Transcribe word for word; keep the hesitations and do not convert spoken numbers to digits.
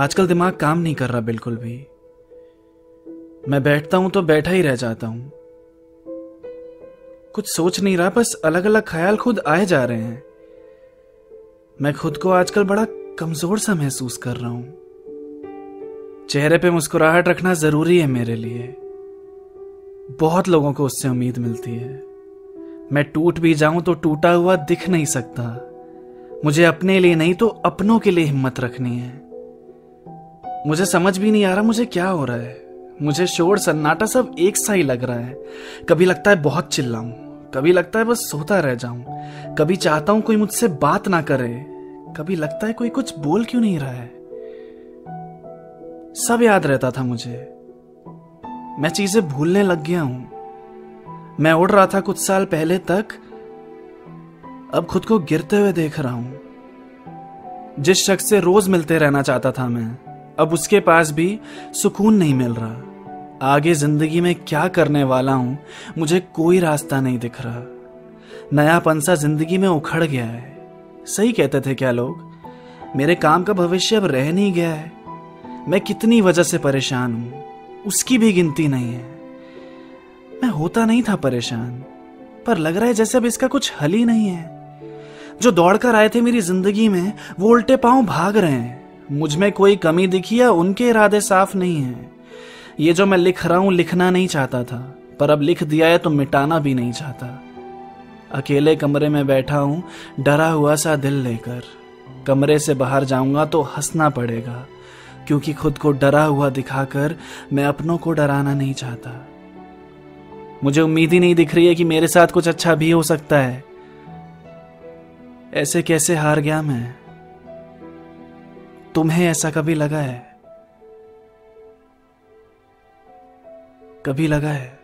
आजकल दिमाग काम नहीं कर रहा बिल्कुल भी। मैं बैठता हूं तो बैठा ही रह जाता हूं, कुछ सोच नहीं रहा, बस अलग अलग ख्याल खुद आए जा रहे हैं। मैं खुद को आजकल बड़ा कमजोर सा महसूस कर रहा हूं। चेहरे पे मुस्कुराहट रखना जरूरी है मेरे लिए, बहुत लोगों को उससे उम्मीद मिलती है। मैं टूट भी जाऊं तो टूटा हुआ दिख नहीं सकता। मुझे अपने लिए नहीं तो अपनों के लिए हिम्मत रखनी है। मुझे समझ भी नहीं आ रहा मुझे क्या हो रहा है। मुझे शोर सन्नाटा सब एक सा ही लग रहा है। कभी लगता है बहुत चिल्लाऊं, कभी लगता है बस सोता रह जाऊं, कभी चाहता हूं कोई मुझसे बात ना करे, कभी लगता है कोई कुछ बोल क्यों नहीं रहा है। सब याद रहता था मुझे, मैं चीजें भूलने लग गया हूं। मैं उड़ रहा था कुछ साल पहले तक, अब खुद को गिरते हुए देख रहा हूं। जिस शख्स से रोज मिलते रहना चाहता था मैं, अब उसके पास भी सुकून नहीं मिल रहा। आगे जिंदगी में क्या करने वाला हूं मुझे कोई रास्ता नहीं दिख रहा। नयापन सा जिंदगी में उखड़ गया है। सही कहते थे क्या लोग, मेरे काम का भविष्य अब रह नहीं गया है। मैं कितनी वजह से परेशान हूं उसकी भी गिनती नहीं है। मैं होता नहीं था परेशान, पर लग रहा है जैसे अब इसका कुछ हल ही नहीं है। जो दौड़कर आए थे मेरी जिंदगी में वो उल्टे पांव भाग रहे हैं। मुझ में कोई कमी दिखी या उनके इरादे साफ नहीं है। ये जो मैं लिख रहा हूं लिखना नहीं चाहता था, पर अब लिख दिया है तो मिटाना भी नहीं चाहता। अकेले कमरे में बैठा हूं डरा हुआ सा दिल लेकर। कमरे से बाहर जाऊंगा तो हंसना पड़ेगा, क्योंकि खुद को डरा हुआ दिखाकर मैं अपनों को डराना नहीं चाहता। मुझे उम्मीद ही नहीं दिख रही है कि मेरे साथ कुछ अच्छा भी हो सकता है। ऐसे कैसे हार गया मैं? तुम्हें ऐसा कभी लगा है? कभी लगा है?